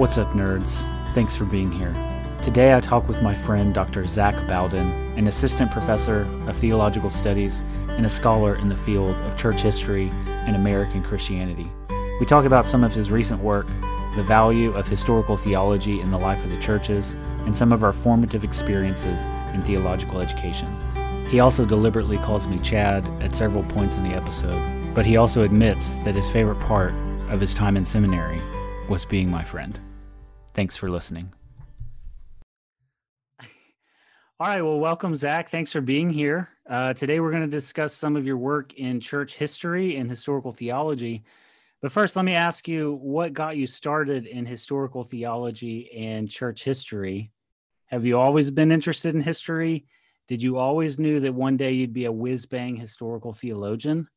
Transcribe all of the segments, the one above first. What's up, nerds? Thanks for being here. Today I talk with my friend Dr. Zach Bowden, an assistant professor of theological studies and a scholar in the field of church history and American Christianity. We talk about some of his recent work, the value of historical theology in the life of the churches, and some of our formative experiences in theological education. He also deliberately calls me Chad at several points in the episode, but he also admits that his favorite part of his time in seminary was being my friend. Thanks for listening. All right, well, welcome, Zach. Thanks for being here. Today we're going to discuss some of your work in church history and historical theology. But first, let me ask you, what got you started in historical theology and church history? Have you always been interested in history? Did you always knew that one day you'd be a whiz-bang historical theologian?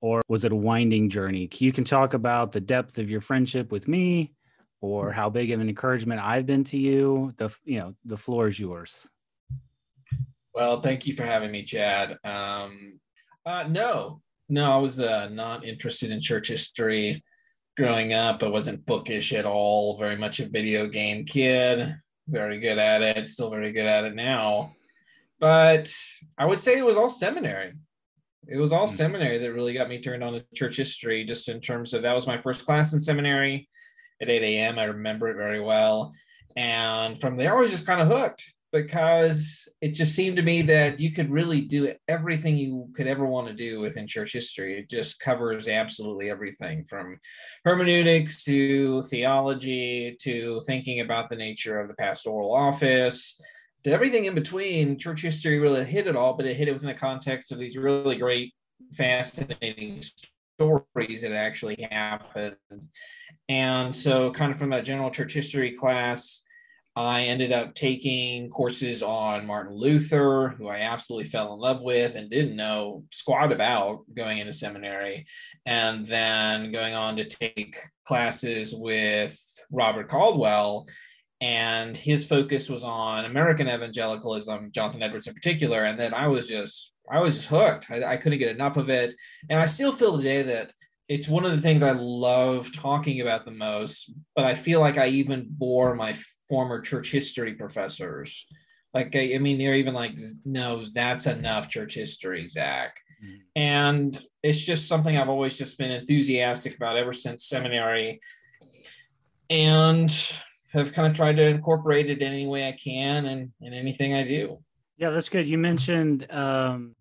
Or was it a winding journey? You can talk about the depth of your friendship with me, or how big of an encouragement I've been to you. The floor is yours. Well, thank you for having me, Chad. No, I was not interested in church history growing up. I wasn't bookish at all. Very much a video game kid. Very good at it. Still very good at it now. But I would say it was all seminary. It was all seminary that really got me turned on to church history, just in terms of that was my first class in seminary at 8 a.m. I remember it very well. And from there, I was just kind of hooked, because it just seemed to me that you could really do everything you could ever want to do within church history. It just covers absolutely everything, from hermeneutics to theology to thinking about the nature of the pastoral office to everything in between. Church history really hit it all, but it hit it within the context of these really great, fascinating stories that actually happened. And so kind of from that general church history class, I ended up taking courses on Martin Luther, who I absolutely fell in love with and didn't know squat about going into seminary, and then going on to take classes with Robert Caldwell. And his focus was on American evangelicalism, Jonathan Edwards in particular. And then I was just hooked. I couldn't get enough of it. And I still feel today that it's one of the things I love talking about the most, but I feel like I even bore my former church history professors. Like, I mean, they're even like, no, that's enough church history, Zach. Mm-hmm. And it's just something I've always just been enthusiastic about ever since seminary, and have kind of tried to incorporate it any way I can and in anything I do. Yeah, that's good. You mentioned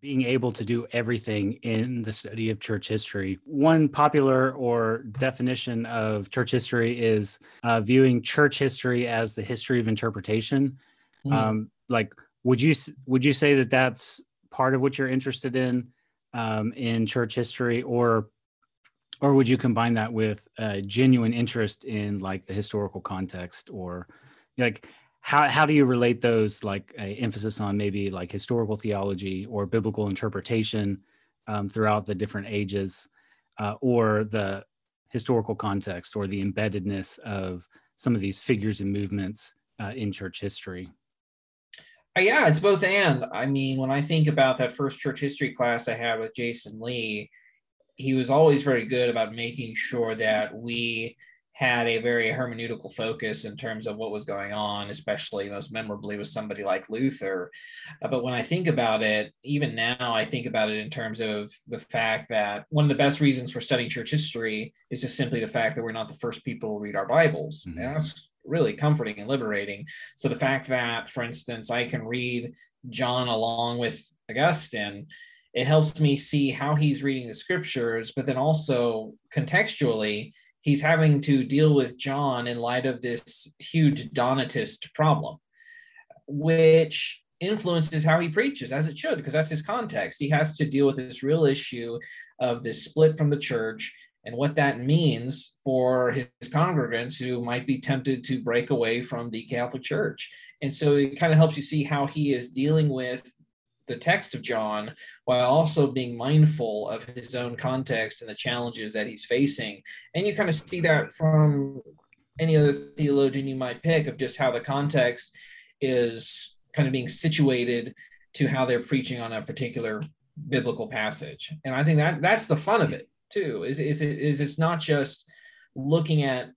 being able to do everything in the study of church history. One popular definition of church history is viewing church history as the history of interpretation. Mm. Would you say that that's part of what you're interested in church history, or would you combine that with a genuine interest in like the historical context, or like? How do you relate those, like emphasis on maybe like historical theology or biblical interpretation throughout the different ages, or the historical context or the embeddedness of some of these figures and movements in church history? Yeah, it's both and. I mean, when I think about that first church history class I had with Jason Lee, he was always very good about making sure that we had a very hermeneutical focus in terms of what was going on, especially most memorably with somebody like Luther. But when I think about it, even now, I think about it in terms of the fact that one of the best reasons for studying church history is just simply the fact that we're not the first people to read our Bibles. Mm-hmm. And that's really comforting and liberating. So the fact that, for instance, I can read John along with Augustine, it helps me see how he's reading the scriptures, but then also contextually, he's having to deal with John in light of this huge Donatist problem, which influences how he preaches, as it should, because that's his context. He has to deal with this real issue of this split from the church and what that means for his congregants who might be tempted to break away from the Catholic Church. And so it kind of helps you see how he is dealing with the text of John, while also being mindful of his own context and the challenges that he's facing. And you kind of see that from any other theologian you might pick, of just how the context is kind of being situated to how they're preaching on a particular biblical passage. And I think that's the fun of it too, is it's not just looking at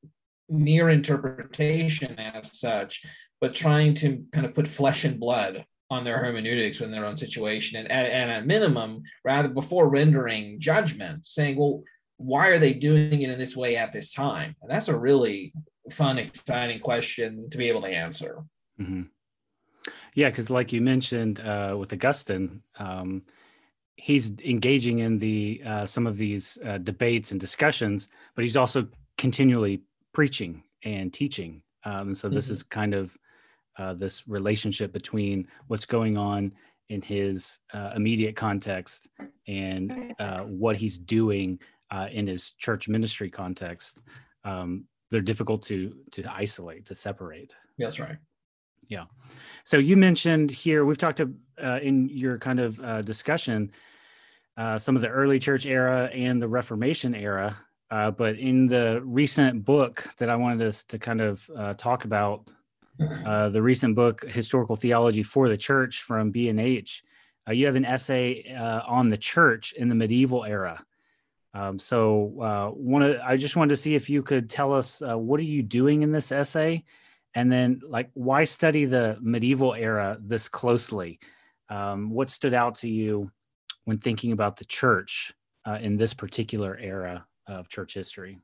mere interpretation as such, but trying to kind of put flesh and blood on their hermeneutics within their own situation. And at minimum, rather before rendering judgment, saying, well, why are they doing it in this way at this time? And that's a really fun, exciting question to be able to answer. Mm-hmm. Yeah, because like you mentioned with Augustine, he's engaging in the some of these debates and discussions, but he's also continually preaching and teaching. And so this is kind of this relationship between what's going on in his immediate context and what he's doing in his church ministry context. They're difficult to isolate, to separate. That's right. Yeah. So you mentioned here, we've talked in your kind of discussion, some of the early church era and the Reformation era, but in the recent book that I wanted us to kind of talk about, the recent book, Historical Theology for the Church from B and H, you have an essay on the church in the medieval era. I just wanted to see if you could tell us, what are you doing in this essay? And then, like, why study the medieval era this closely? What stood out to you when thinking about the church in this particular era of church history?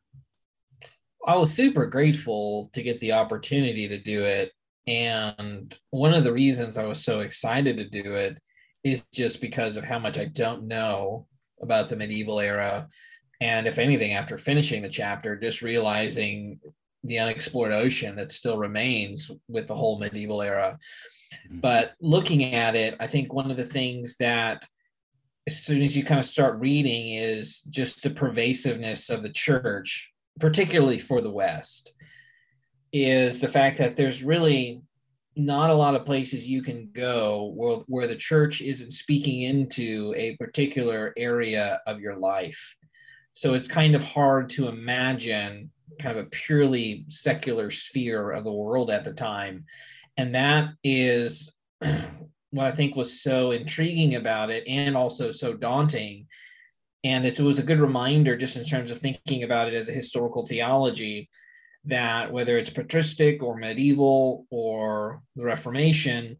I was super grateful to get the opportunity to do it. And one of the reasons I was so excited to do it is just because of how much I don't know about the medieval era. And if anything, after finishing the chapter, just realizing the unexplored ocean that still remains with the whole medieval era. But looking at it, I think one of the things that as soon as you kind of start reading is just the pervasiveness of the church, particularly for the West, is the fact that there's really not a lot of places you can go where the church isn't speaking into a particular area of your life. So it's kind of hard to imagine kind of a purely secular sphere of the world at the time. And that is what I think was so intriguing about it and also so daunting. And it was a good reminder just in terms of thinking about it as a historical theology that whether it's patristic or medieval or the Reformation,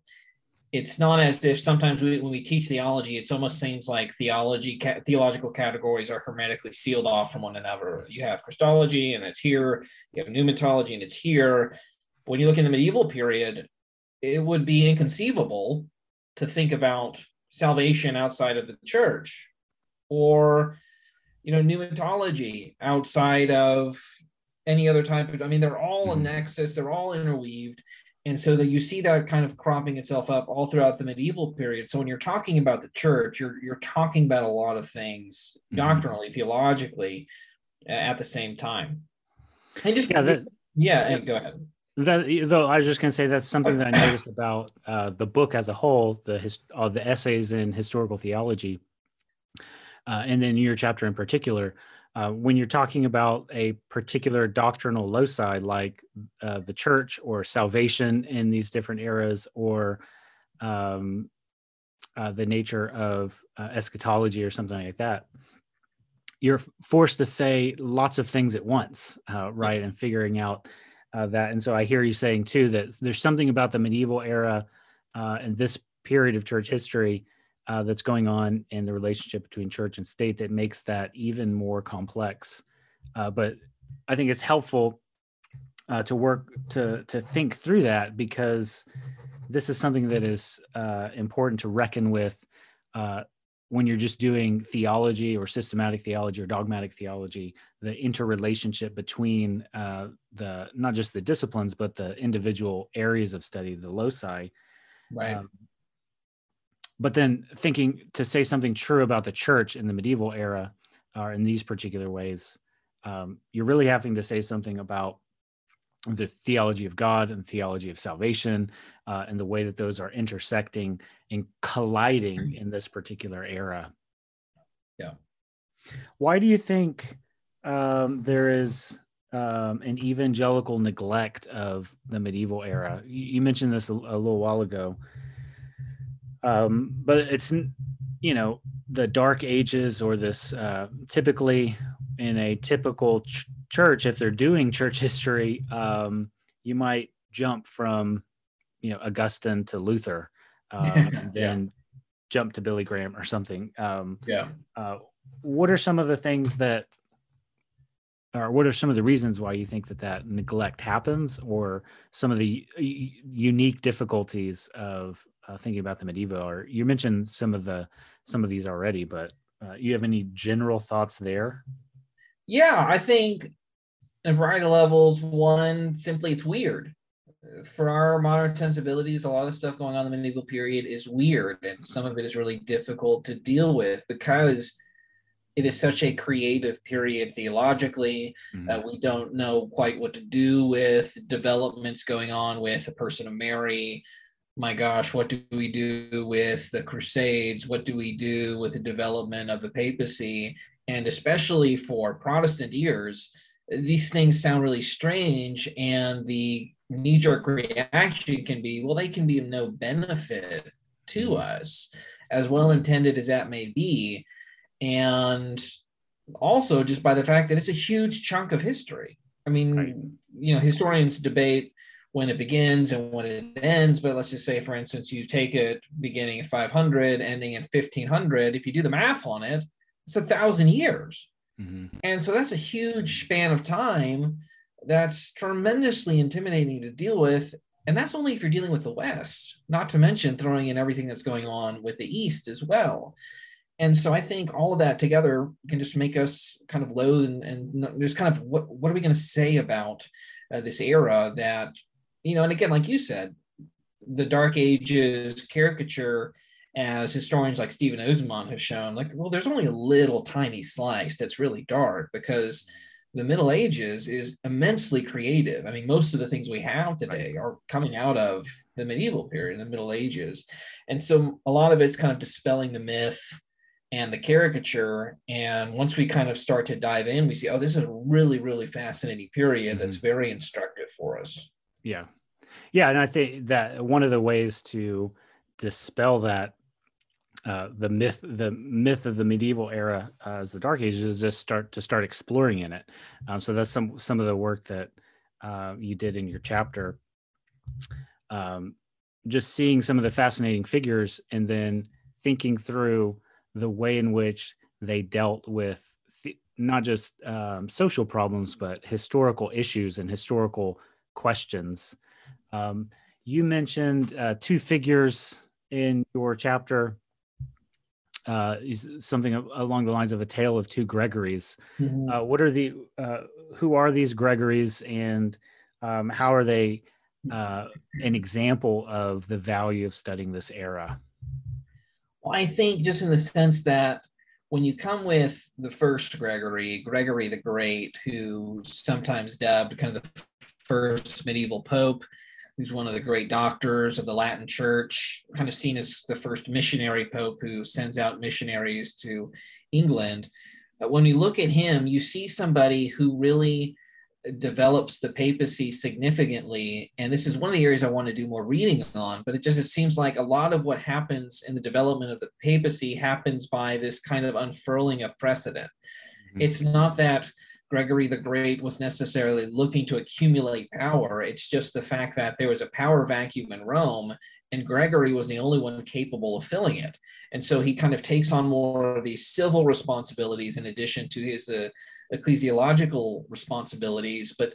it's not as if sometimes when we teach theology, it's almost seems like theological categories are hermetically sealed off from one another. You have Christology and it's here, you have pneumatology and it's here. When you look in the medieval period, it would be inconceivable to think about salvation outside of the church or, you know, pneumatology outside of any other type of, I mean, they're all a nexus, they're all interweaved. And so that you see that kind of cropping itself up all throughout the medieval period. So when you're talking about the church, you're talking about a lot of things doctrinally, theologically, at the same time. And just, go ahead. Though I was just going to say that's something that I noticed about the book as a whole, the essays in historical theology, and then your chapter in particular. When you're talking about a particular doctrinal loci like the church or salvation in these different eras or the nature of eschatology or something like that, you're forced to say lots of things at once, right? And figuring out that. And so I hear you saying too that there's something about the medieval era and this period of church history that's going on in the relationship between church and state that makes that even more complex. But I think it's helpful to think through that because this is something that is important to reckon with when you're just doing theology or systematic theology or dogmatic theology, the interrelationship between the not just the disciplines, but the individual areas of study, the loci. Right. But then thinking to say something true about the church in the medieval era or in these particular ways, you're really having to say something about the theology of God and theology of salvation and the way that those are intersecting and colliding in this particular era. Yeah. Why do you think there is an evangelical neglect of the medieval era? You mentioned this a little while ago. But it's, you know, the Dark Ages or this typically in a typical church, if they're doing church history, you might jump from, Augustine to Luther, and then jump to Billy Graham or something. What are some of the things that, or what are some of the reasons why you think that that neglect happens, or some of the unique difficulties of thinking about the medieval? Or you mentioned some of these already, but you have any general thoughts there? Yeah, I think a variety of levels. One, simply it's weird. For our modern sensibilities, a lot of stuff going on in the medieval period is weird, and some of it is really difficult to deal with because it is such a creative period theologically. We don't know quite what to do with developments going on with the person of Mary. My gosh, what do we do with the Crusades? What do we do with the development of the papacy? And especially for Protestant ears, these things sound really strange, and the knee-jerk reaction can be, well, they can be of no benefit to us, as well-intended as that may be. And also just by the fact that it's a huge chunk of history. I mean, right. Historians debate when it begins and when it ends, but let's just say, for instance, you take it beginning at 500, ending at 1500. If you do the math on it, it's 1,000 years. Mm-hmm. And so that's a huge span of time that's tremendously intimidating to deal with. And that's only if you're dealing with the West, not to mention throwing in everything that's going on with the East as well. And so I think all of that together can just make us kind of loathe and just kind of, what are we going to say about this era that, and again, like you said, the Dark Ages caricature, as historians like Stephen Oseman have shown, like, well, there's only a little tiny slice that's really dark, because the Middle Ages is immensely creative. I mean, most of the things we have today are coming out of the medieval period, the Middle Ages. And so a lot of it's kind of dispelling the myth and the caricature. And once we kind of start to dive in, we see, oh, this is a really, really fascinating period that's very instructive for us. Yeah. Yeah. And I think that one of the ways to dispel that, the myth of the medieval era as the Dark Ages is just start exploring in it. So that's some of the work that you did in your chapter. Just seeing some of the fascinating figures and then thinking through the way in which they dealt with not just social problems, but historical issues and historical questions. You mentioned two figures in your chapter. Something along the lines of a tale of two Gregories. Mm-hmm. Who are these Gregories, and how are they an example of the value of studying this era? Well, I think just in the sense that when you come with the first Gregory, Gregory the Great, who sometimes dubbed kind of the first medieval pope, who's one of the great doctors of the Latin Church, kind of seen as the first missionary pope who sends out missionaries to England. But when you look at him, you see somebody who really develops the papacy significantly. And this is one of the areas I want to do more reading on, but it seems like a lot of what happens in the development of the papacy happens by this kind of unfurling of precedent. Mm-hmm. It's not that Gregory the Great was necessarily looking to accumulate power. It's just the fact that there was a power vacuum in Rome, and Gregory was the only one capable of filling it. And so he kind of takes on more of these civil responsibilities in addition to his ecclesiological responsibilities. But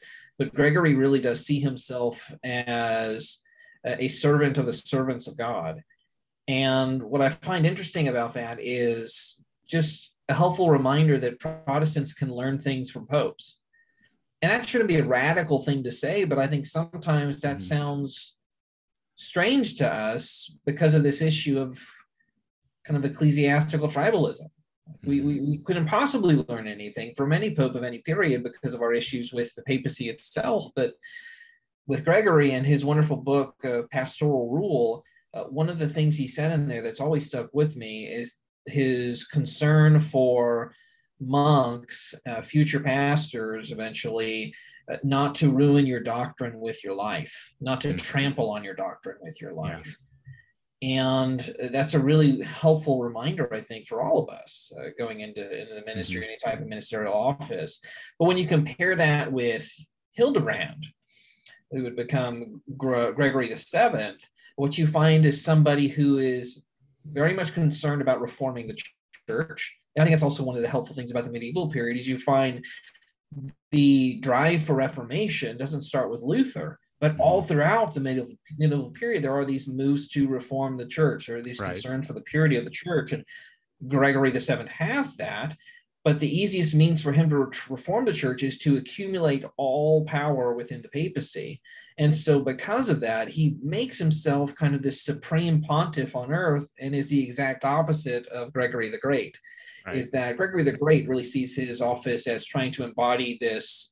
Gregory really does see himself as a servant of the servants of God. And what I find interesting about that is just a helpful reminder that Protestants can learn things from popes. And that shouldn't be a radical thing to say, but I think sometimes that sounds strange to us because of this issue of kind of ecclesiastical tribalism. We couldn't possibly learn anything from any pope of any period because of our issues with the papacy itself. But with Gregory and his wonderful book, Pastoral Rule, one of the things he said in there that's always stuck with me is his concern for monks, future pastors eventually, not to ruin your doctrine with your life, not to trample on your doctrine with your life. And that's a really helpful reminder, I think, for all of us going into the ministry, any type of ministerial office. But when you compare that with Hildebrand, who would become Gregory the Seventh, what you find is somebody who is very much concerned about reforming the church. And I think that's also one of the helpful things about the medieval period is you find the drive for reformation doesn't start with Luther. But all throughout the medieval period, there are these moves to reform the church, or these concerns for the purity of the church. And Gregory the Seventh has that. But the easiest means for him to reform the church is to accumulate all power within the papacy. And so because of that, he makes himself kind of this supreme pontiff on earth, and is the exact opposite of Gregory the Great. Right. Is that Gregory the Great really sees his office as trying to embody this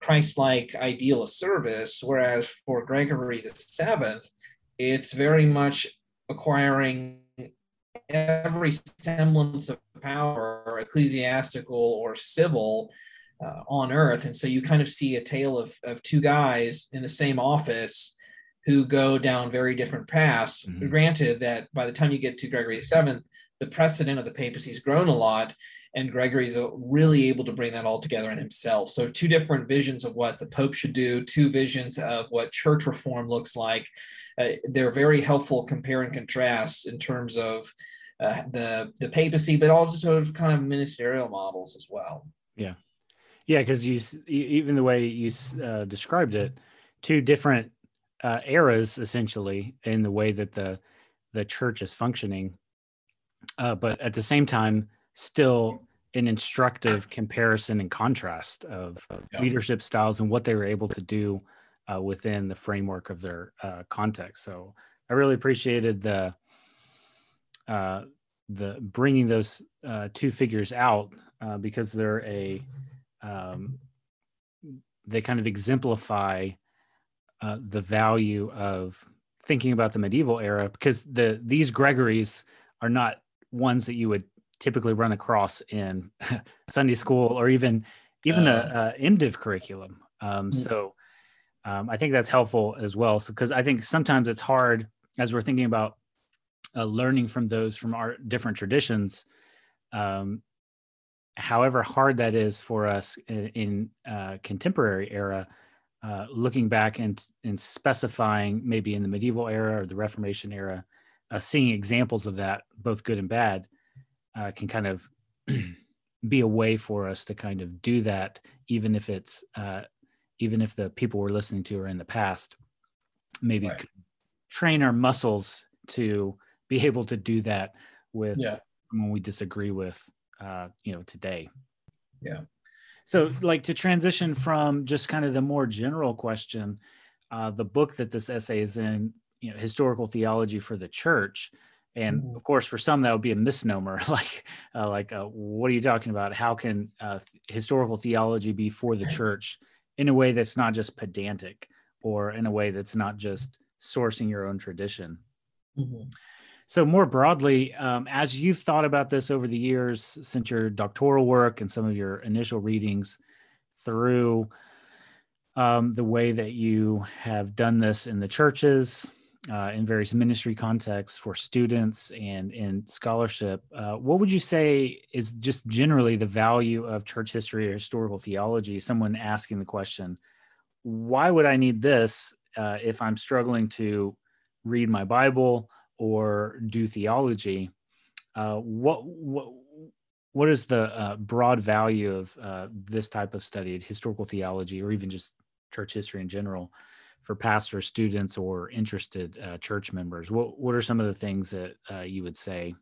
Christ-like ideal of service, whereas for Gregory the Seventh, it's very much acquiring every semblance of power, ecclesiastical or civil, on earth. And so you kind of see a tale of two guys in the same office who go down very different paths. Mm-hmm. Granted that by the time you get to Gregory the Seventh, the precedent of the papacy has grown a lot, and Gregory's really able to bring that all together in himself. So two different visions of what the Pope should do, two visions of what church reform looks like. They're very helpful compare and contrast in terms of the papacy, but also sort of kind of ministerial models as well. Yeah. Yeah, because even the way you described it, two different eras, essentially, in the way that the church is functioning. But at the same time, still an instructive comparison and contrast of leadership styles and what they were able to do within the framework of their context. So I really appreciated the bringing those two figures out because they're they kind of exemplify the value of thinking about the medieval era, because these Gregories are not ones that you would typically run across in Sunday school or even a MDiv curriculum. So I think that's helpful as well. So, because I think sometimes it's hard as we're thinking about learning from those from our different traditions, however hard that is for us in contemporary era, looking back and specifying maybe in the medieval era or the Reformation era, seeing examples of that, both good and bad, can kind of be a way for us to kind of do that, even if it's even if the people we're listening to are in the past, maybe train our muscles to be able to do that with someone we disagree with, today. Yeah. So, like, to transition from just kind of the more general question, the book that this essay is in, Historical Theology for the Church. And of course, for some, that would be a misnomer. like, what are you talking about? How can historical theology be for the church in a way that's not just pedantic, or in a way that's not just sourcing your own tradition? Mm-hmm. So more broadly, as you've thought about this over the years, since your doctoral work and some of your initial readings through the way that you have done this in the churches, in various ministry contexts for students and in scholarship, what would you say is just generally the value of church history or historical theology? Someone asking the question, why would I need this if I'm struggling to read my Bible or do theology? What is the broad value of this type of study, historical theology, or even just church history in general, for pastors, students, or interested church members? What are some of the things that you would say?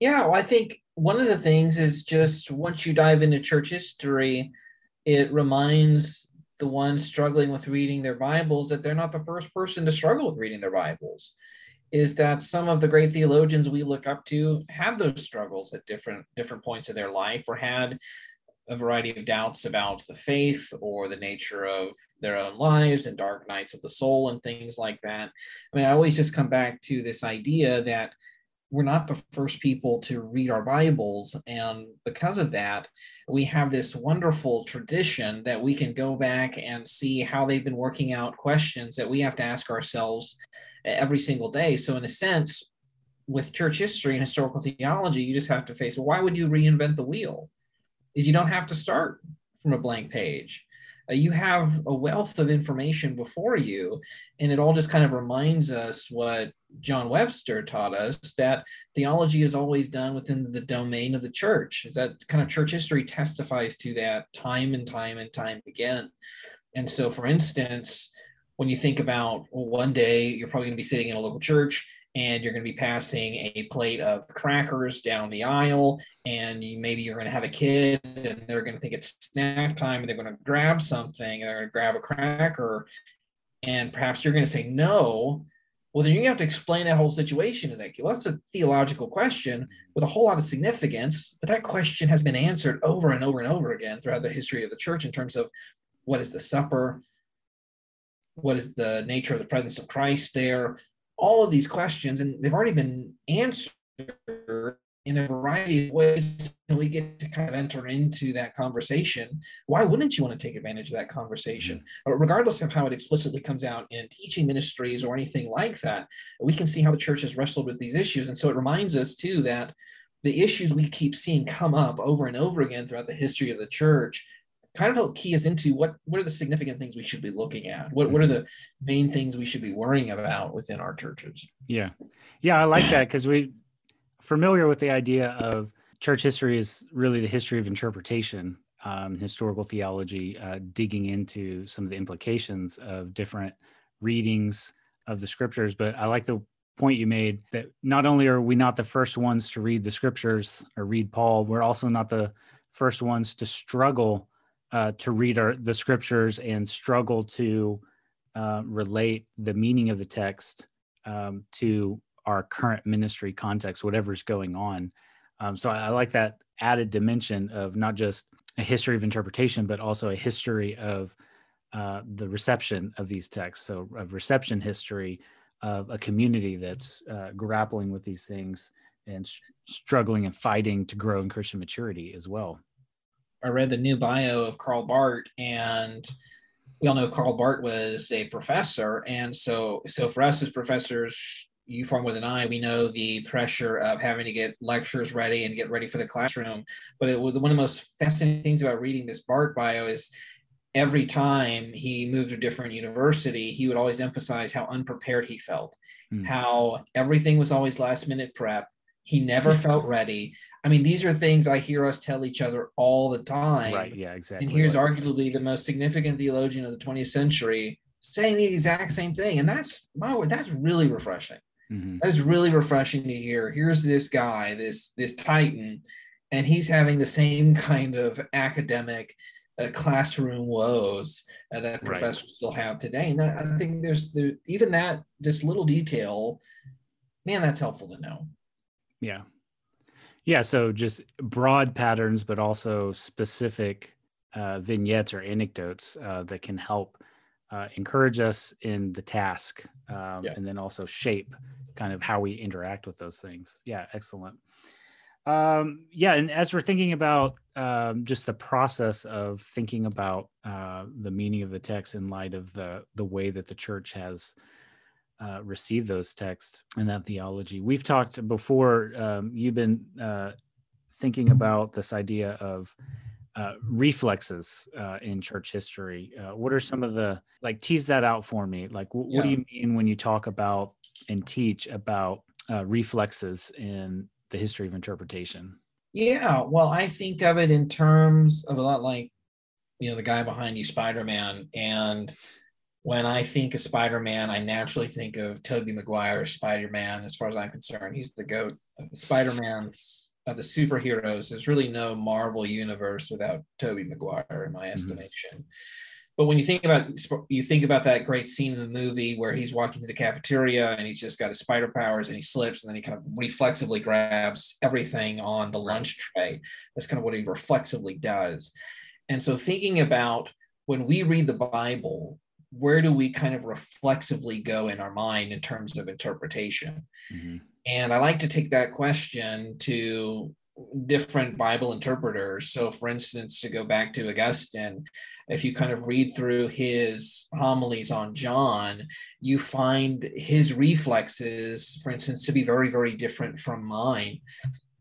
Yeah, well, I think one of the things is just once you dive into church history, it reminds the ones struggling with reading their Bibles that they're not the first person to struggle with reading their Bibles. Is that some of the great theologians we look up to had those struggles at different points of their life, or had a variety of doubts about the faith or the nature of their own lives and dark nights of the soul and things like that. I mean, I always just come back to this idea that we're not the first people to read our Bibles. And because of that, we have this wonderful tradition that we can go back and see how they've been working out questions that we have to ask ourselves every single day. So in a sense, with church history and historical theology, you just have to face, why would you reinvent the wheel? Is you don't have to start from a blank page. You have a wealth of information before you, and it all just kind of reminds us what John Webster taught us, that theology is always done within the domain of the church. Is that kind of church history testifies to that time and time and time again. And so, for instance, when you think about, well, one day you're probably going to be sitting in a local church and you're going to be passing a plate of crackers down the aisle, and maybe you're going to have a kid and they're going to think it's snack time and they're going to grab something and they're going to grab a cracker, and perhaps you're going to say no. Well, then you have to explain that whole situation to that kid. Well, that's a theological question with a whole lot of significance, but that question has been answered over and over and over again throughout the history of the church in terms of what is the supper, what is the nature of the presence of Christ there, all of these questions, and they've already been answered in a variety of ways, and we get to kind of enter into that conversation. Why wouldn't you want to take advantage of that conversation? Regardless of how it explicitly comes out in teaching ministries or anything like that, we can see how the church has wrestled with these issues. And so it reminds us, too, that the issues we keep seeing come up over and over again throughout the history of the church kind of help key us into what are the significant things we should be looking at? What are the main things we should be worrying about within our churches? Yeah. Yeah, I like that, because we're familiar with the idea of church history is really the history of interpretation, historical theology, digging into some of the implications of different readings of the scriptures. But I like the point you made that not only are we not the first ones to read the scriptures or read Paul, we're also not the first ones to struggle to read the scriptures and struggle to relate the meaning of the text to our current ministry context, whatever's going on. So I like that added dimension of not just a history of interpretation, but also a history of the reception of these texts. So of reception history of a community that's grappling with these things and struggling and fighting to grow in Christian maturity as well. I read the new bio of Karl Barth, and we all know Karl Barth was a professor. And so for us as professors, you form with an I, we know the pressure of having to get lectures ready and get ready for the classroom. But it was one of the most fascinating things about reading this Barth bio is every time he moved to a different university, he would always emphasize how unprepared he felt, how everything was always last minute prep. He never felt ready. I mean, these are things I hear us tell each other all the time. Right, yeah, exactly. And here's arguably the most significant theologian of the 20th century saying the exact same thing. And that's, my word, that's really refreshing. Mm-hmm. That is really refreshing to hear. Here's this guy, this titan, and he's having the same kind of academic classroom woes that professors still have today. And I think there's even that, this little detail, man, that's helpful to know. Yeah. Yeah. So just broad patterns, but also specific vignettes or anecdotes that can help encourage us in the task and then also shape kind of how we interact with those things. Yeah. Excellent. And as we're thinking about just the process of thinking about the meaning of the text in light of the way that the church has receive those texts and that theology. We've talked before, you've been thinking about this idea of reflexes in church history. What are some of the, tease that out for me. What do you mean when you talk about and teach about reflexes in the history of interpretation? Yeah, well, I think of it in terms of a lot like, the guy behind you, Spider-Man, and when I think of Spider-Man, I naturally think of Tobey Maguire's Spider-Man. As far as I'm concerned, he's the GOAT of the Spider-Man of the superheroes. There's really no Marvel universe without Tobey Maguire, in my estimation. But when you think about that great scene in the movie where he's walking to the cafeteria and he's just got his spider powers and he slips and then he kind of reflexively grabs everything on the lunch tray. That's kind of what he reflexively does. And so thinking about when we read the Bible, where do we kind of reflexively go in our mind in terms of interpretation? Mm-hmm. And I like to take that question to different Bible interpreters. So, for instance, to go back to Augustine, if you kind of read through his homilies on John, you find his reflexes, for instance, to be very, very different from mine.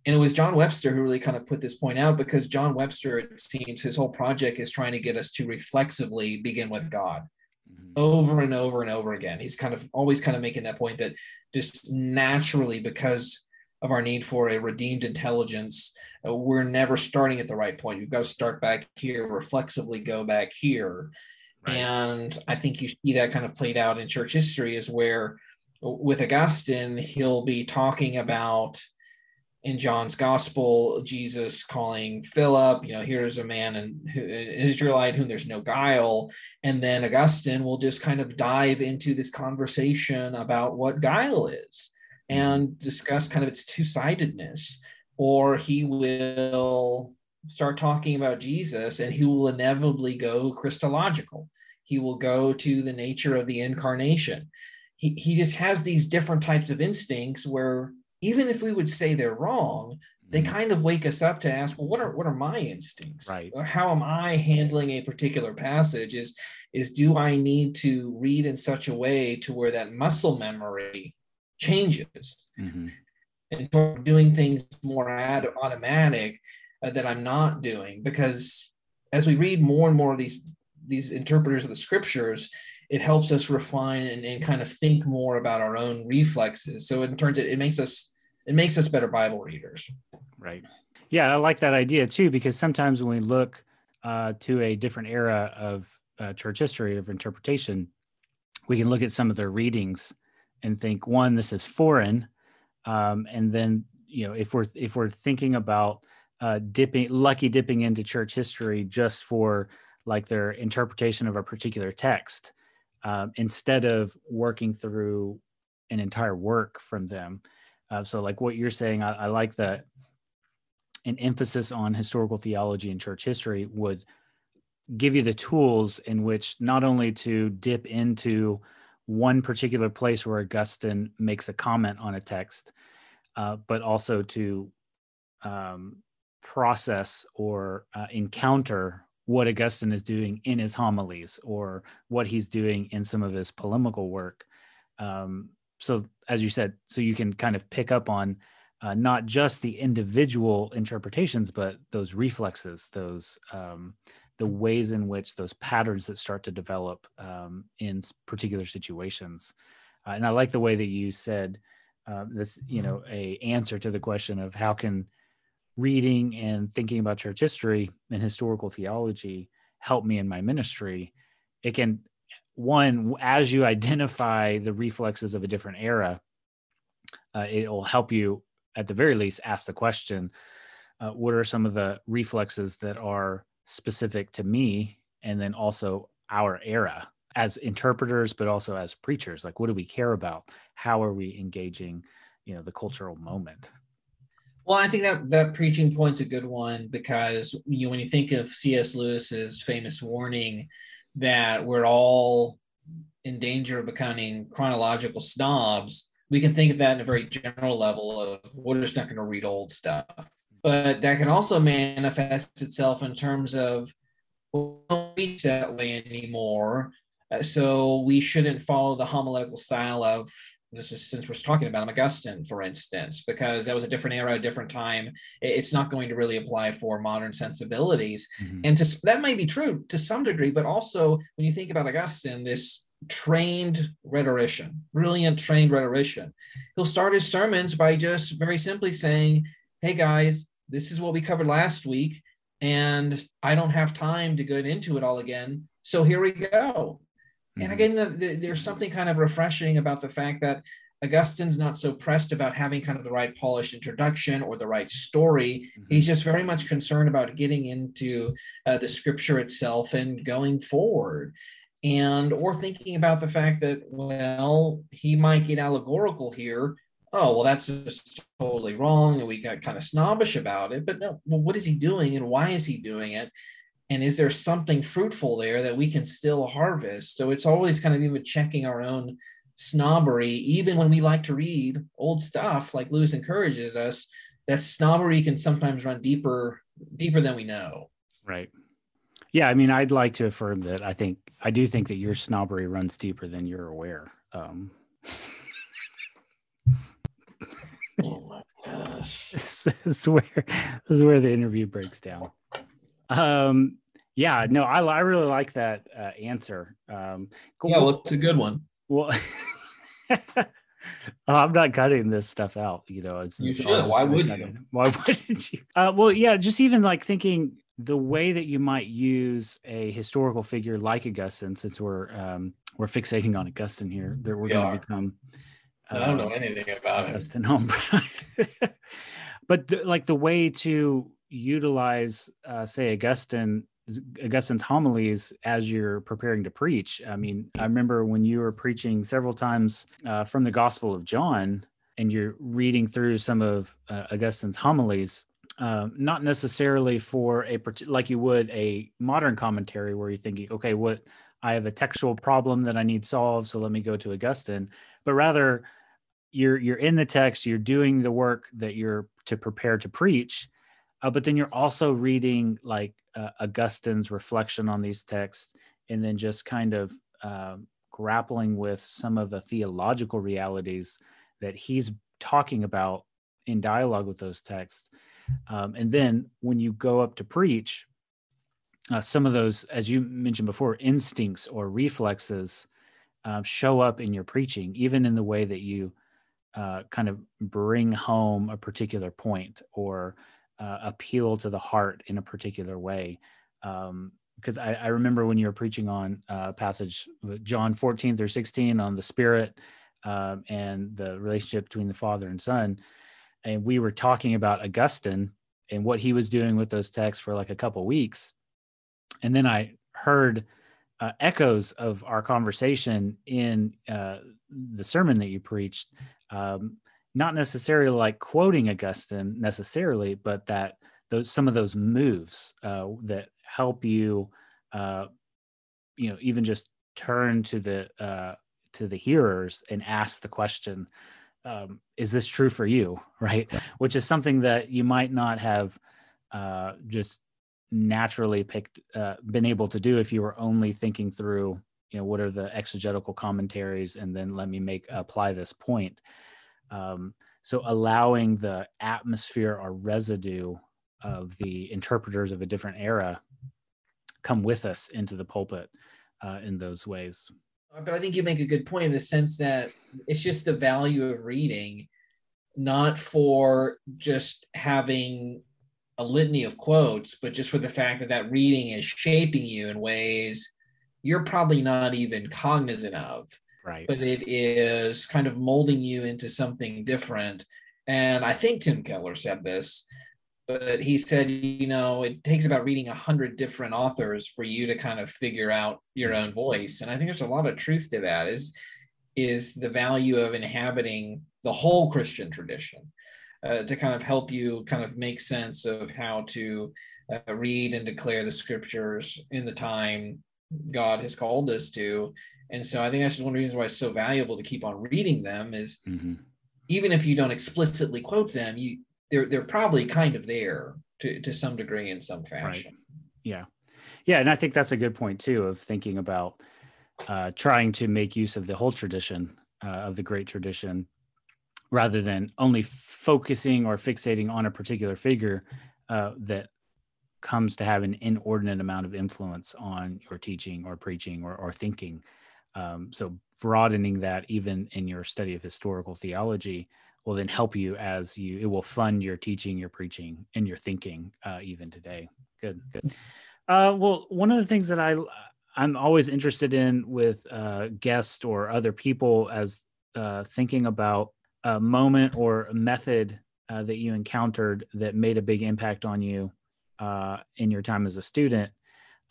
And it was John Webster who really kind of put this point out, because John Webster, it seems, his whole project is trying to get us to reflexively begin with God. Over and over and over again. He's kind of always kind of making that point that just naturally, because of our need for a redeemed intelligence, we're never starting at the right point. You've got to start back here, reflexively go back here. Right. And I think you see that kind of played out in church history, is where with Augustine, he'll be talking about, in John's gospel, Jesus calling Philip, you know, here's a man and an Israelite whom there's no guile. And then Augustine will just kind of dive into this conversation about what guile is and discuss kind of its two-sidedness. Or he will start talking about Jesus, and he will inevitably go Christological. He will go to the nature of the incarnation. He just has these different types of instincts where, even if we would say they're wrong, they kind of wake us up to ask, well, what are my instincts? Right. How am I handling a particular passage? Is do I need to read in such a way to where that muscle memory changes? Mm-hmm. And for doing things more automatic that I'm not doing, because as we read more and more of these interpreters of the scriptures, it helps us refine and kind of think more about our own reflexes. So in turns, it makes us better Bible readers. Right. Yeah, I like that idea too, because sometimes when we look to a different era of church history of interpretation, we can look at some of their readings and think, one, this is foreign, and then, you know, if we're thinking about dipping into church history just for like their interpretation of a particular text. Instead of working through an entire work from them. So like what you're saying, I like that an emphasis on historical theology and church history would give you the tools in which not only to dip into one particular place where Augustine makes a comment on a text, but also to process or encounter what Augustine is doing in his homilies or what he's doing in some of his polemical work. So as you said, so you can kind of pick up on not just the individual interpretations, but those reflexes, those the ways in which those patterns that start to develop in particular situations. And I like the way that you said this, you know, a answer to the question of how can reading and thinking about church history and historical theology help me in my ministry. It can, one, as you identify the reflexes of a different era, it will help you, at the very least, ask the question, what are some of the reflexes that are specific to me, and then also our era as interpreters, but also as preachers? Like, what do we care about? How are we engaging, you know, the cultural moment? Well, I think that preaching point's a good one, because you know, when you think of C.S. Lewis's famous warning that we're all in danger of becoming chronological snobs, we can think of that in a very general level of we're just not going to read old stuff. But that can also manifest itself in terms of we don't preach that way anymore, so we shouldn't follow the homiletical style of, this is since we're talking about Augustine, for instance, because that was a different era, a different time. It's not going to really apply for modern sensibilities. Mm-hmm. And that may be true to some degree, but also when you think about Augustine, this trained rhetorician, brilliant trained rhetorician, he'll start his sermons by just very simply saying, hey guys, this is what we covered last week, and I don't have time to go into it all again, so here we go. And again, there's something kind of refreshing about the fact that Augustine's not so pressed about having kind of the right polished introduction or the right story. Mm-hmm. He's just very much concerned about getting into the scripture itself and going forward, and or thinking about the fact that, well, he might get allegorical here. Oh, well, that's just totally wrong, and we got kind of snobbish about it. But no, well, what is he doing, and why is he doing it? And is there something fruitful there that we can still harvest? So it's always kind of even checking our own snobbery, even when we like to read old stuff like Lewis encourages us, that snobbery can sometimes run deeper than we know. Right. Yeah. I mean, I'd like to affirm that I do think that your snobbery runs deeper than you're aware. Oh my gosh. This is where the interview breaks down. Yeah, no, I really like that answer. Cool. Yeah, well, it's a good one. Well, I'm not cutting this stuff out. You know, why would you? Why wouldn't you? Well, yeah, just even like thinking the way that you might use a historical figure like Augustine, since we're fixating on Augustine here, that we're going to become. I don't know anything about Augustine it. But the way to utilize, say, Augustine's homilies as you're preparing to preach. I mean, I remember when you were preaching several times from the Gospel of John, and you're reading through some of Augustine's homilies, not necessarily for like you would a modern commentary where you're thinking, okay, I have a textual problem that I need solved, so let me go to Augustine, but rather you're in the text, you're doing the work that you're to prepare to preach, but then you're also reading Augustine's reflection on these texts, and then just kind of grappling with some of the theological realities that he's talking about in dialogue with those texts. And then when you go up to preach, some of those, as you mentioned before, instincts or reflexes show up in your preaching, even in the way that you kind of bring home a particular point or appeal to the heart in a particular way. Because I remember when you were preaching on passage John 14 through 16 on the Spirit and the relationship between the Father and Son. And we were talking about Augustine and what he was doing with those texts for a couple weeks. And then I heard echoes of our conversation in the sermon that you preached, not necessarily quoting Augustine necessarily, but that some of those moves that help you, even just turn to the hearers and ask the question, is this true for you? Right. Yeah. Which is something that you might not have just naturally been able to do if you were only thinking through, what are the exegetical commentaries? And then let me apply this point. So allowing the atmosphere or residue of the interpreters of a different era come with us into the pulpit in those ways. But I think you make a good point in the sense that it's just the value of reading, not for just having a litany of quotes, but just for the fact that reading is shaping you in ways you're probably not even cognizant of. Right. But it is kind of molding you into something different. And I think Tim Keller said this, but he said, it takes about reading 100 different authors for you to kind of figure out your own voice. And I think there's a lot of truth to that is the value of inhabiting the whole Christian tradition to kind of help you kind of make sense of how to read and declare the scriptures in the time God has called us to. And so I think that's just one of the reasons why it's so valuable to keep on reading them is even if you don't explicitly quote them, they're probably kind of there to some degree in some fashion. Right. Yeah. Yeah. And I think that's a good point too, of thinking about trying to make use of the whole tradition of the great tradition, rather than only focusing or fixating on a particular figure that comes to have an inordinate amount of influence on your teaching or preaching or thinking. So broadening that even in your study of historical theology will then help you it will fund your teaching, your preaching, and your thinking even today. Good. Well, one of the things that I'm always interested in with guests or other people as thinking about a moment or a method that you encountered that made a big impact on you in your time as a student,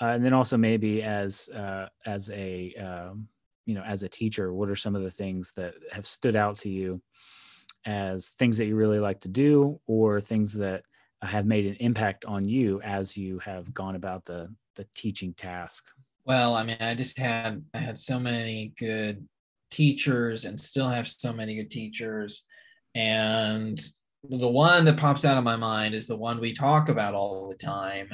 and then also maybe as a teacher, what are some of the things that have stood out to you as things that you really like to do, or things that have made an impact on you as you have gone about the teaching task? Well, I mean, I had so many good teachers and still have so many good teachers. And the one that pops out of my mind is the one we talk about all the time.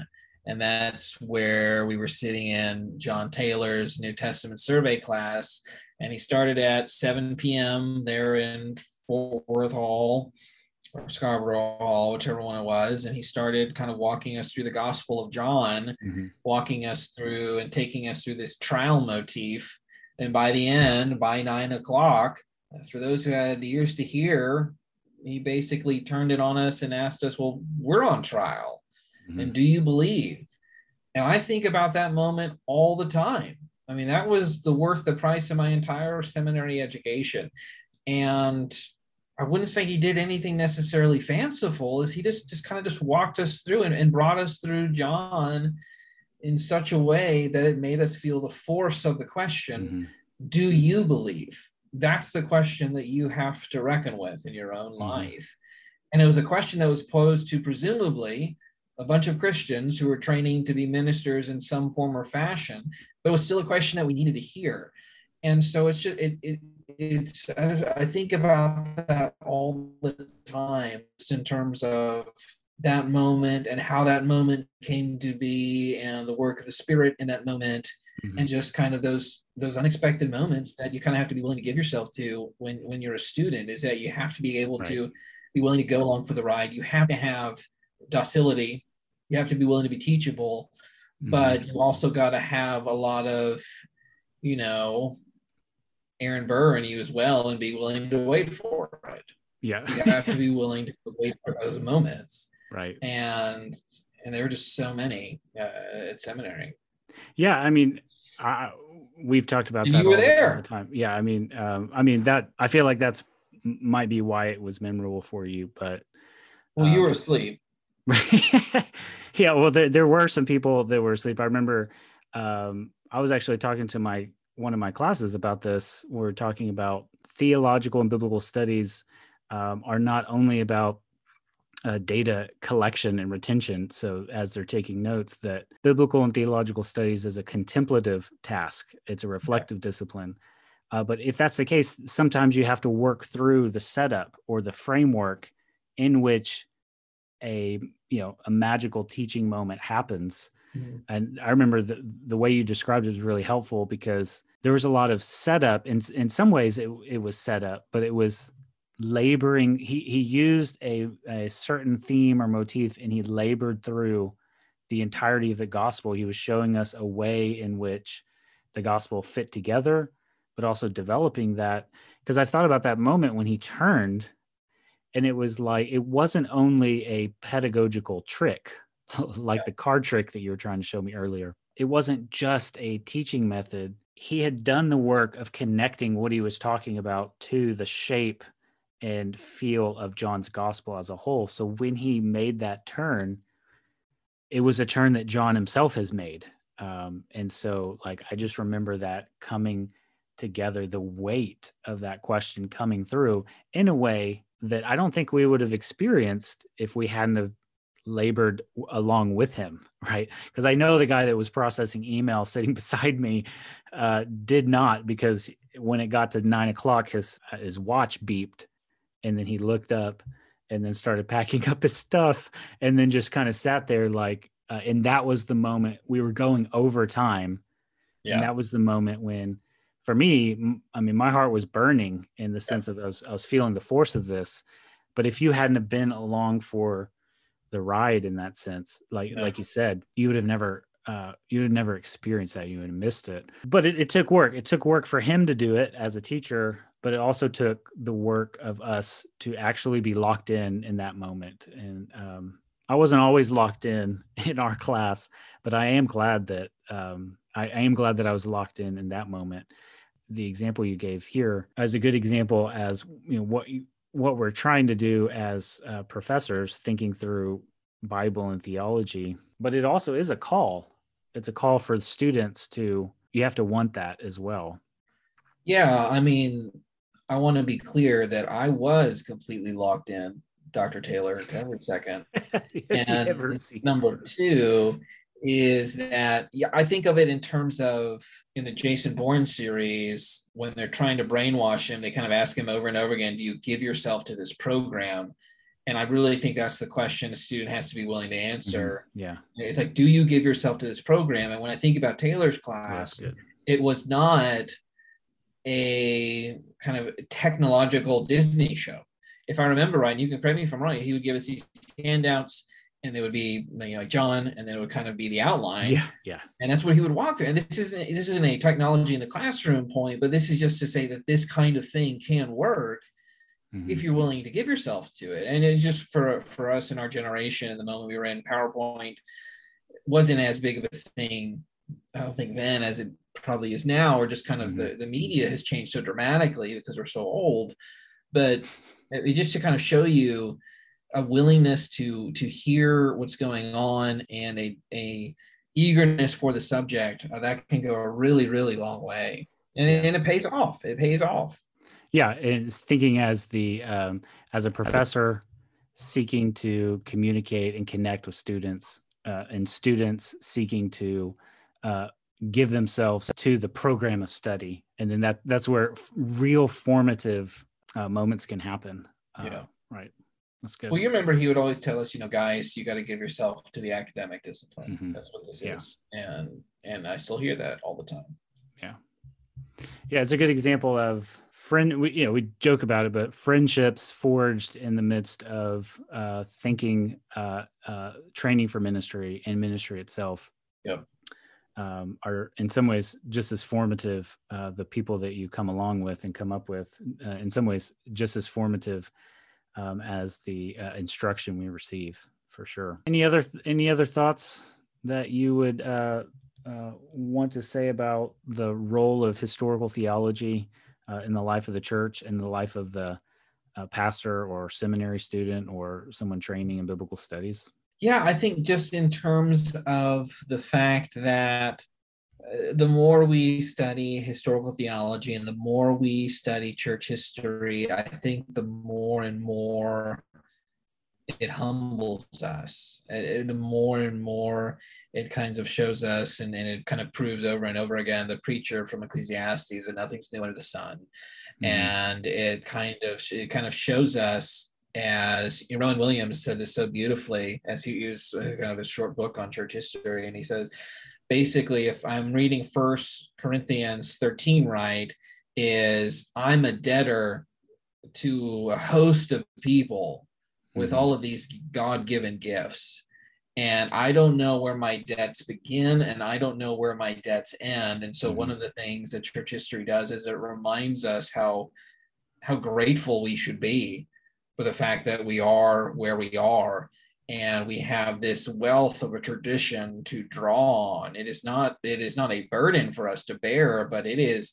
And that's where we were sitting in John Taylor's New Testament survey class. And he started at 7 p.m. there in Fort Worth Hall or Scarborough Hall, whichever one it was. And he started kind of walking us through the Gospel of John, walking us through and taking us through this trial motif. And by the end, by 9 o'clock, for those who had ears to hear, he basically turned it on us and asked us, well, we're on trial. And do you believe? And I think about that moment all the time. I mean, that was the worth the price of my entire seminary education. And I wouldn't say he did anything necessarily fanciful, is he just kind of just walked us through and brought us through John in such a way that it made us feel the force of the question, do you believe? That's the question that you have to reckon with in your own life. And it was a question that was posed to presumably a bunch of Christians who were training to be ministers in some form or fashion, but it was still a question that we needed to hear. And so it's just, it's, I think about that all the time in terms of that moment and how that moment came to be and the work of the Spirit in that moment, and just kind of those unexpected moments that you kind of have to be willing to give yourself to when you're a student, is that you have to be able to be willing to go along for the ride. You have to have docility. You have to be willing to be teachable, but you also got to have a lot of, you know, Aaron Burr in you as well, and be willing to wait for it. Yeah. You have to be willing to wait for those moments. Right. And there were just so many at seminary. Yeah. I mean, we've talked about that all the time. Yeah. I mean that, I feel like that's might be why it was memorable for you, but. Well, you were asleep. Yeah, well, there were some people that were asleep. I remember I was actually talking to one of my classes about this. We were talking about theological and biblical studies are not only about data collection and retention. So as they're taking notes, that biblical and theological studies is a contemplative task. It's a reflective discipline. But if that's the case, sometimes you have to work through the setup or the framework in which a magical teaching moment happens. And I remember the way you described it was really helpful, because there was a lot of setup. In some ways it was set up, but it was laboring. He used a certain theme or motif, and he labored through the entirety of the gospel. He was showing us a way in which the gospel fit together, but also developing that. Because I thought about that moment when he turned, and it was like, it wasn't only a pedagogical trick, like the card trick that you were trying to show me earlier. It wasn't just a teaching method. He had done the work of connecting what he was talking about to the shape and feel of John's gospel as a whole. So when he made that turn, it was a turn that John himself has made. And so like, I just remember that coming together, the weight of that question coming through in a way that I don't think we would have experienced if we hadn't have labored along with him, right? Because I know the guy that was processing email sitting beside me did not, because when it got to 9 o'clock, his watch beeped, and then he looked up and then started packing up his stuff, and then just kind of sat there like, and that was the moment we were going overtime. Yeah. And that was the moment when, for me, I mean, my heart was burning in the sense of I was feeling the force of this. But if you hadn't have been along for the ride in that sense, like you said, you would have never experienced that. You would have missed it. But it took work. It took work for him to do it as a teacher, but it also took the work of us to actually be locked in that moment. And I wasn't always locked in our class, but I am glad that I was locked in that moment. The example you gave here is a good example, as you know, what we're trying to do as professors, thinking through Bible and theology. But it also is a call. It's a call for the students to, you have to want that as well. Yeah, I mean, I want to be clear that I was completely locked in, Dr. Taylor, to every second. And number two is that, yeah, I think of it in terms of in the Jason Bourne series, when they're trying to brainwash him, they kind of ask him over and over again, do you give yourself to this program? And I really think that's the question a student has to be willing to answer. Mm-hmm. Yeah. It's like, do you give yourself to this program? And when I think about Taylor's class, it was not a kind of technological Disney show. If I remember right, and you can correct me if I'm right, he would give us these handouts and they would be, you know, John, and then it would kind of be the outline. Yeah, yeah. And that's what he would walk through. And this isn't a technology in the classroom point, but this is just to say that this kind of thing can work. Mm-hmm. If you're willing to give yourself to it. And it's just for us in our generation, at the moment we were in, PowerPoint wasn't as big of a thing, I don't think, then as it probably is now, or just kind of mm-hmm. the media has changed so dramatically because we're so old. But it, just to kind of show you a willingness to hear what's going on and a eagerness for the subject, that can go a really, really long way. And it pays off. It pays off. Yeah, and thinking as the as a professor seeking to communicate and connect with students, and students seeking to give themselves to the program of study, and then that's where real formative moments can happen. Yeah, right. That's good. Well, you remember he would always tell us, you know, guys, you got to give yourself to the academic discipline. Mm-hmm. That's what this is, and I still hear that all the time. Yeah, yeah, it's a good example of. We joke about it, but friendships forged in the midst of thinking, training for ministry, and ministry itself are in some ways just as formative. The people that you come along with and come up with, in some ways, just as formative as the instruction we receive, for sure. Any other thoughts that you would want to say about the role of historical theology? In the life of the church and the life of the pastor or seminary student or someone training in biblical studies? Yeah, I think just in terms of the fact that the more we study historical theology and the more we study church history, I think the more and more it humbles us. The more and more it kind of shows us, and it kind of proves over and over again the preacher from Ecclesiastes that nothing's new under the sun. Mm-hmm. And it kind of shows us, as Rowan Williams said this so beautifully, as he used kind of a short book on church history, and he says, basically, if I'm reading First Corinthians 13 right, is I'm a debtor to a host of people with all of these God-given gifts. And I don't know where my debts begin, and I don't know where my debts end. And so mm-hmm. one of the things that church history does is it reminds us how grateful we should be for the fact that we are where we are. And we have this wealth of a tradition to draw on. It is not a burden for us to bear, but it is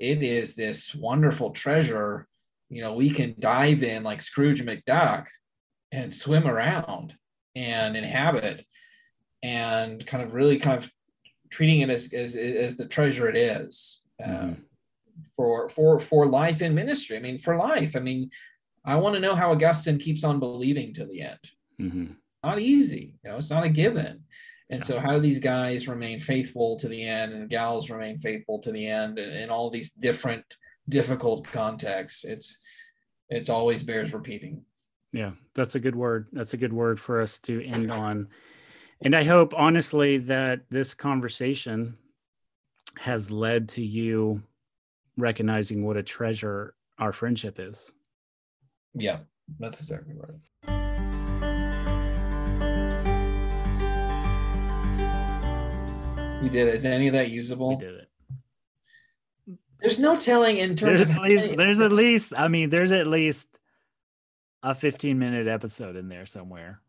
this wonderful treasure. You know, we can dive in like Scrooge McDuck and swim around and inhabit, and kind of really kind of treating it as the treasure it is, for life in ministry. I mean, for life. I mean, I want to know how Augustine keeps on believing to the end. Mm-hmm. Not easy. You know, it's not a given. And so how do these guys remain faithful to the end, and gals remain faithful to the end, and all these different difficult contexts? It's always bears repeating. Yeah, that's a good word. That's a good word for us to end on. And I hope honestly that this conversation has led to you recognizing what a treasure our friendship is. Yeah, that's exactly right. We did it. Is any of that usable? We did it. There's no telling in terms of there's at least a 15-minute episode in there somewhere.